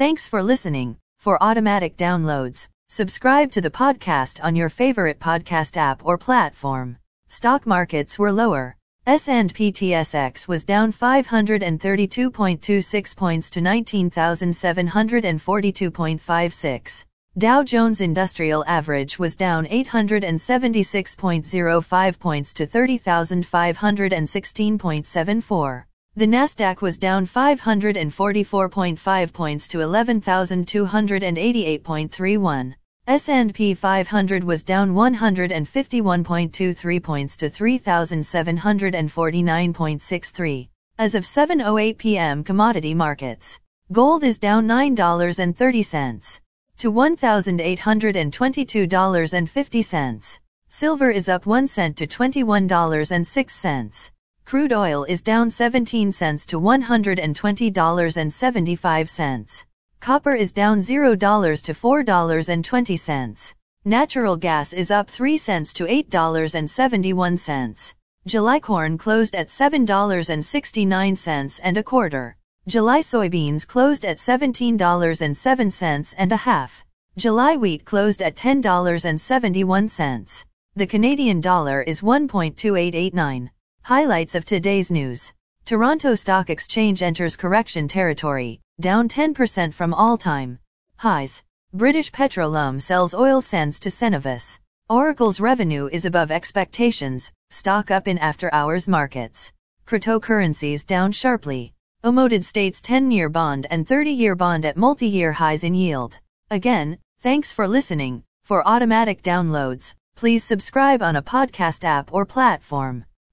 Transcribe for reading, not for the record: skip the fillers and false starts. Thanks for listening. For automatic downloads, subscribe to the podcast on your favorite podcast app or platform. Stock markets were lower. S&P TSX was down 532.26 points to 19,742.56. Dow Jones Industrial Average was down 876.05 points to 30,516.74. The Nasdaq was down 544.5 points to 11,288.31. S&P 500 was down 151.23 points to 3,749.63. As of 7:08 p.m. commodity markets. Gold is down $9.30 to $1,822.50. Silver is up 1 cent to $21.06. Crude oil is down 17 cents to $120.75. Copper is down $0 to $4.20. Natural gas is up 3 cents to $8.71. July corn closed at $7.69 and a quarter. July soybeans closed at $17.07 and a half. July wheat closed at $10.71. The Canadian dollar is 1.2889. Highlights of today's news. Toronto Stock Exchange enters correction territory, down 10% from all-time highs. British Petroleum sells oil sands to Cenovus. Oracle's revenue is above expectations, stock up in after-hours markets. Cryptocurrencies down sharply. Omoted states 10-year bond and 30-year bond at multi-year highs in yield. Again, thanks for listening. For automatic downloads, please subscribe on a podcast app or platform.